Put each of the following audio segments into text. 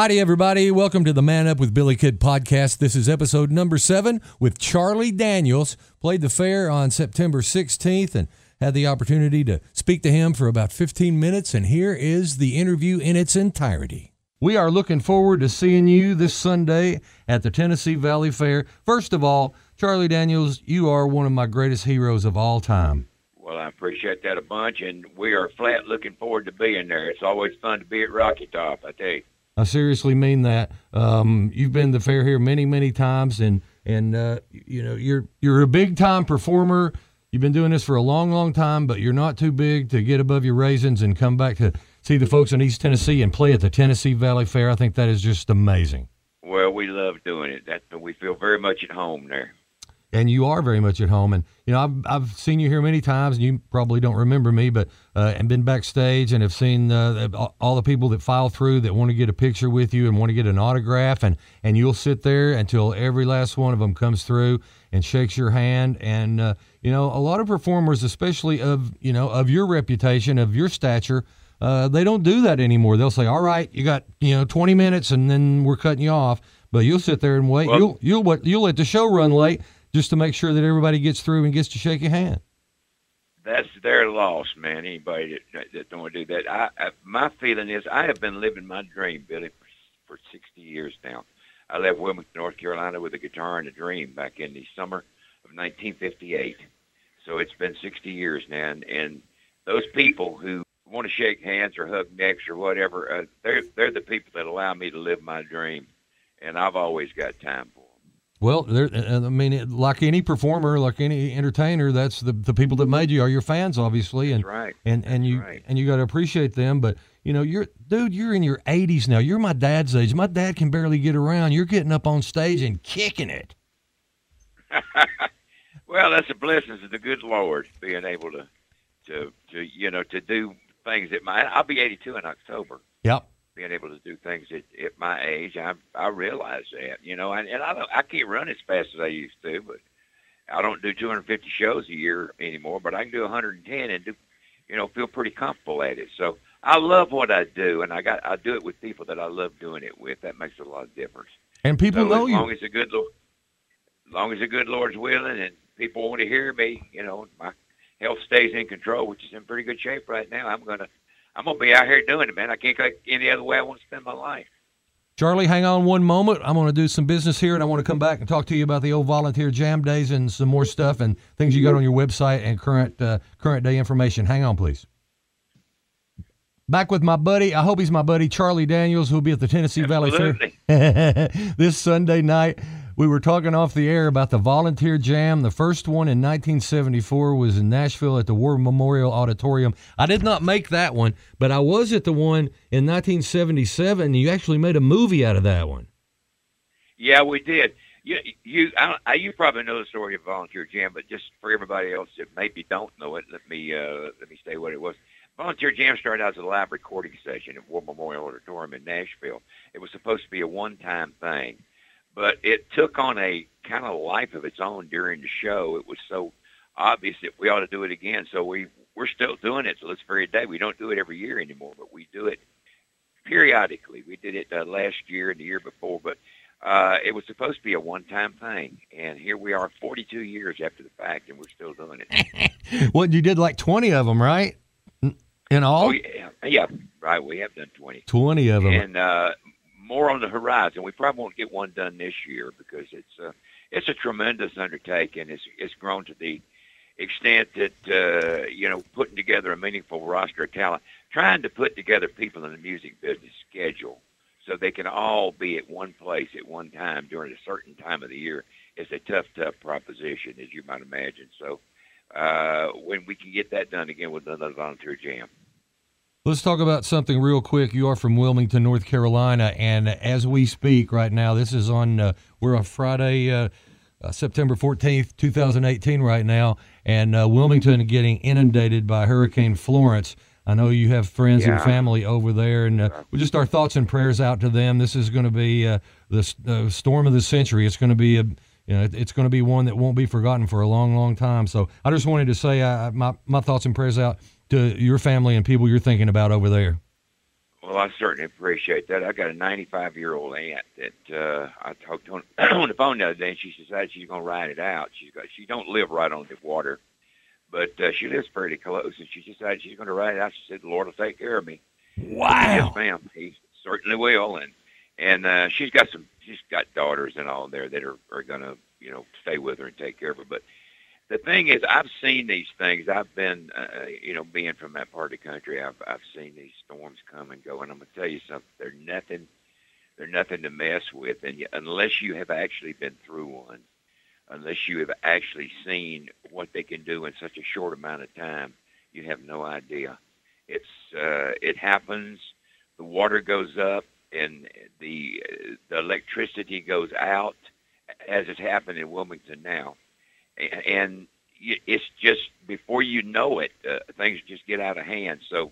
Howdy, everybody. Welcome to the Man Up with Billy Kid podcast. This is episode number 7 with Charlie Daniels. Played the fair on September 16th and had the opportunity to speak to him for about 15 minutes. And here is the interview in its entirety. We are looking forward to seeing you this Sunday at the Tennessee Valley Fair. First of all, Charlie Daniels, you are one of my greatest heroes of all time. Well, I appreciate that a bunch, and we are flat looking forward to being there. It's always fun to be at Rocky Top, I tell you. I seriously mean that. You've been to the fair here many, many times, and you know, you're a big time performer. You've been doing this for a long, long time, but you're not too big to get above your raisins and come back to see the folks in East Tennessee and play at the Tennessee Valley Fair. I think that is just amazing. Well, we love doing it. We feel very much at home there. And you are very much at home. And, you know, I've seen you here many times, and you probably don't remember me, but and been backstage and have seen all the people that file through that want to get a picture with you and want to get an autograph. And you'll sit there until every last one of them comes through and shakes your hand. And, you know, a lot of performers, especially of your reputation, of your stature, they don't do that anymore. They'll say, all right, you got, 20 minutes, and then we're cutting you off. But you'll sit there and wait. Well, you'll let the show run late, just to make sure that everybody gets through and gets to shake your hand. That's their loss, man. Anybody that don't want to do that. My feeling is I have been living my dream, Billy, for 60 years now. I left Wilmington, North Carolina with a guitar and a dream back in the summer of 1958. So it's been 60 years now. And those people who want to shake hands or hug necks or whatever, they're the people that allow me to live my dream. And I've always got time for it. Well, like any performer, like any entertainer, that's the people that made you are your fans, obviously, and that's right. And you got to appreciate them. But you're in your 80s now. You're my dad's age. My dad can barely get around. You're getting up on stage and kicking it. Well, that's a blessing to the good Lord, being able to do things at my. I'll be 82 in October. Yep. Being able to do things at my age, I realize that, and I can't run as fast as I used to, but I don't do 250 shows a year anymore, but I can do 110 and do, feel pretty comfortable at it. So I love what I do, and I do it with people that I love doing it with. That makes a lot of difference. And people know you. As long as the good Lord's willing and people want to hear me, my health stays in control, which is in pretty good shape right now. I'm going to be out here doing it, man. I can't go any other way I want to spend my life. Charlie, hang on one moment. I'm going to do some business here, and I want to come back and talk to you about the old volunteer jam days and some more stuff and things you got on your website and current day information. Hang on, please. Back with my buddy. I hope he's my buddy, Charlie Daniels, who'll be at the Tennessee Valley Fair this Sunday night. We were talking off the air about the Volunteer Jam. The first one in 1974 was in Nashville at the War Memorial Auditorium. I did not make that one, but I was at the one in 1977. You actually made a movie out of that one. Yeah, we did. You probably know the story of Volunteer Jam, but just for everybody else that maybe don't know it, let me say what it was. Volunteer Jam started out as a live recording session at War Memorial Auditorium in Nashville. It was supposed to be a one-time thing, but it took on a kind of life of its own during the show. It was so obvious that we ought to do it again, so we're still doing it to this very day. We don't do it every year anymore, but we do it periodically. We did it last year and the year before, but it was supposed to be a one-time thing, and here we are 42 years after the fact, and we're still doing it. Well, you did like 20 of them, right, in all? Oh, yeah, right. We have done 20. 20 of them. And more on the horizon. We probably won't get one done this year because it's a tremendous undertaking. It's grown to the extent that putting together a meaningful roster of talent, trying to put together people in the music business schedule so they can all be at one place at one time during a certain time of the year is a tough proposition, as you might imagine. So when we can get that done again with another volunteer jam. Let's talk about something real quick. You are from Wilmington, North Carolina, and as we speak right now, this is we're on Friday, September 14th, 2018 right now, and Wilmington getting inundated by Hurricane Florence. I know you have friends and family over there, and just our thoughts and prayers out to them. This is going to be the storm of the century. It's going to be it's going to be one that won't be forgotten for a long, long time. So I just wanted to say my thoughts and prayers out to your family and people you're thinking about over there. Well, I certainly appreciate that. I got a 95-year-old aunt that I talked to on the phone the other day, and she decided she's going to ride it out. She don't live right on the water, but she lives pretty close, and she decided she's going to ride it out. She said, "The Lord will take care of me." Wow. Yes, ma'am. He certainly will, and she's got daughters and all there that are going to, you know, stay with her and take care of her. But the thing is, I've seen these things. I've been, you know, being from that part of the country, I've seen these storms come and go. And I'm going to tell you something. They're nothing to mess with. And unless you have actually been through one, unless you have actually seen what they can do in such a short amount of time, you have no idea. It happens. The water goes up, and the electricity goes out, as it's happened in Wilmington now. And it's just, before you know it, things just get out of hand. So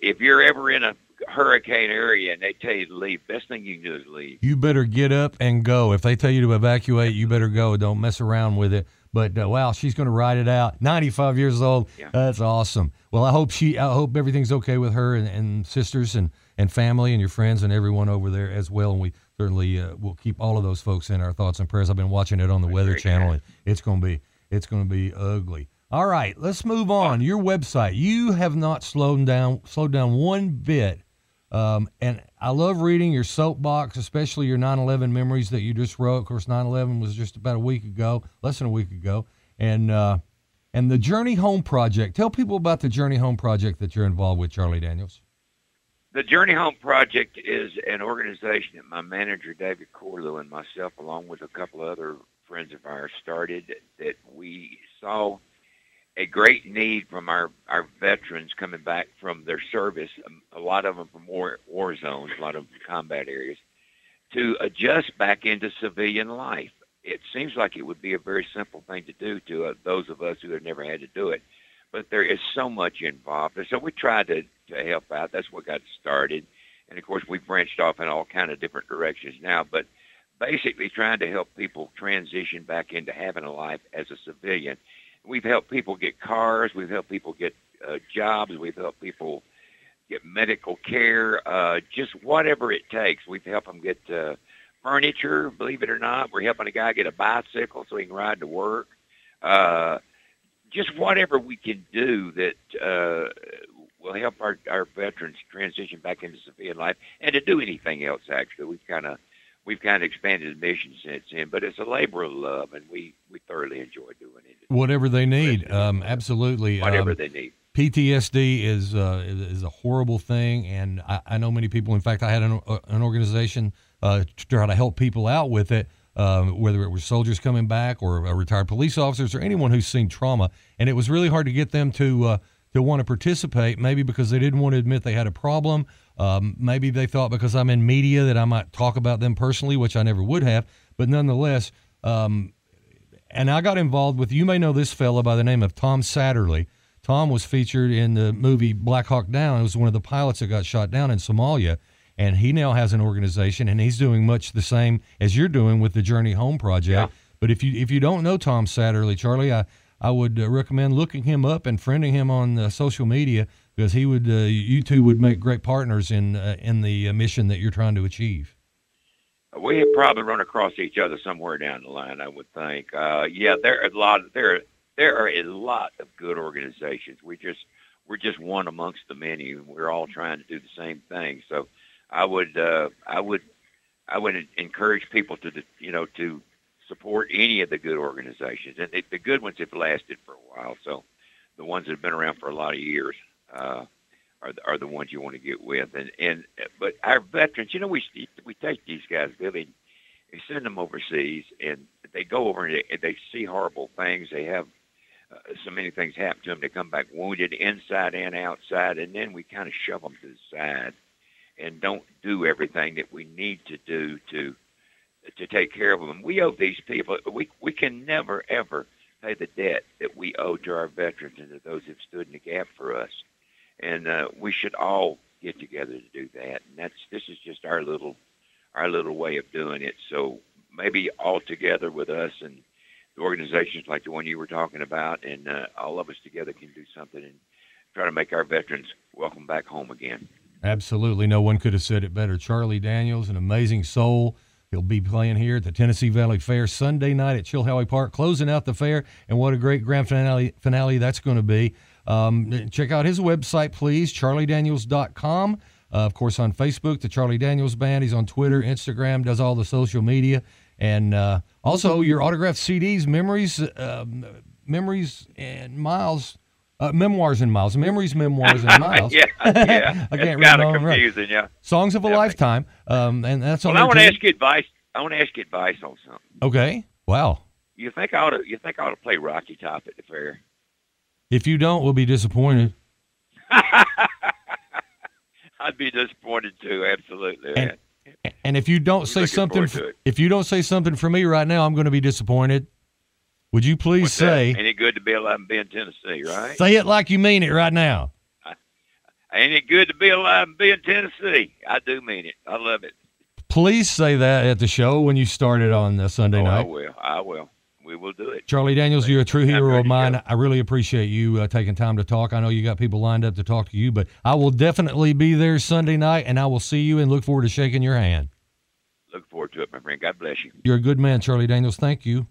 if you're ever in a hurricane area and they tell you to leave, best thing you can do is leave. You better get up and go. If they tell you to evacuate, you better go. Don't mess around with it. But wow, she's going to ride it out. 95 years old. Yeah. That's awesome. Well, I hope everything's okay with her and sisters and family and your friends and everyone over there as well. And we certainly will keep all of those folks in our thoughts and prayers. I've been watching it on the Weather Channel, and it's going to be ugly. All right, let's move on. Your website, you have not slowed down one bit. And I love reading your soapbox, especially your 9/11 memories that you just wrote. Of course, 9/11 was just about a week ago, less than a week ago. And the Journey Home Project. Tell people about the Journey Home Project that you're involved with, Charlie Daniels. The Journey Home Project is an organization that my manager, David Corlew, and myself, along with a couple of other friends of ours, started, that we saw a great need from our veterans coming back from their service, a lot of them from war zones, a lot of them from combat areas, to adjust back into civilian life. It seems like it would be a very simple thing to do to those of us who have never had to do it, but there is so much involved. And so we tried to help out. That's what got started. And, of course, we branched off in all kind of different directions now, but basically trying to help people transition back into having a life as a civilian. We've helped people get cars. We've helped people get jobs. We've helped people get medical care, just whatever it takes. We've helped them get furniture, believe it or not. We're helping a guy get a bicycle so he can ride to work. Just whatever we can do that will help our veterans transition back into civilian life, and to do anything else, actually. We've kind of expanded the mission since then, but it's a labor of love, and we thoroughly enjoy doing it. Whatever they need, absolutely. Whatever they need. PTSD is a horrible thing, and I know many people. In fact, I had an organization to try to help people out with it, whether it was soldiers coming back or retired police officers or anyone who's seen trauma, and it was really hard to get them to want to participate, maybe because they didn't want to admit they had a problem. Maybe they thought, because I'm in media, that I might talk about them personally, which I never would have. But nonetheless, and I got involved with, you may know this fellow by the name of Tom Satterley. Tom was featured in the movie Black Hawk Down. He was one of the pilots that got shot down in Somalia. And he now has an organization, and he's doing much the same as you're doing with the Journey Home Project. Yeah. But if you don't know Tom Satterley, Charlie, I would recommend looking him up and friending him on social media, because he would, you two would make great partners in the mission that you're trying to achieve. We have probably run across each other somewhere down the line, I would think. Yeah, there are a lot of good organizations. We're just one amongst the many, and we're all trying to do the same thing. So I would encourage people to support any of the good organizations, and the good ones have lasted for a while. So the ones that have been around for a lot of years are the ones you want to get with. But our veterans, you know, we take these guys, Billy, we send them overseas, and they go over and they see horrible things. They have so many things happen to them. They come back wounded inside and outside, and then we kind of shove them to the side and don't do everything that we need to do to take care of them. We owe these people. We can never, ever pay the debt that we owe to our veterans and to those who've stood in the gap for us. And we should all get together to do that. And this is just our little way of doing it. So maybe all together with us and the organizations like the one you were talking about, and all of us together can do something and try to make our veterans welcome back home again. Absolutely. No one could have said it better. Charlie Daniels, an amazing soul. He'll be playing here at the Tennessee Valley Fair Sunday night at Chilhowee Park, closing out the fair, and what a great grand finale that's going to be. Check out his website, please, charliedaniels.com. Of course, on Facebook, the Charlie Daniels Band. He's on Twitter, Instagram, does all the social media. And also your autographed CDs, Memoirs and Miles. Yeah. I can't remember. It's confusing, right. Yeah. Songs of a Lifetime. And that's on. Well, I want to ask you advice. I want to ask you advice on something. Okay. Wow. You think I ought to play Rocky Top at the fair? If you don't, we'll be disappointed. I'd be disappointed too. Absolutely. And if you don't say something, for me right now, I'm going to be disappointed. Would you please say? Ain't it good to be alive and be in Tennessee, right? Say it like you mean it right now. Ain't it good to be alive and be in Tennessee? I do mean it. I love it. Please say that at the show when you start it on Sunday night. I will. We will do it. Charlie Daniels, you're a true hero of mine. I really appreciate you taking time to talk. I know you got people lined up to talk to you, but I will definitely be there Sunday night, and I will see you and look forward to shaking your hand. Look forward to it, my friend. God bless you. You're a good man, Charlie Daniels. Thank you.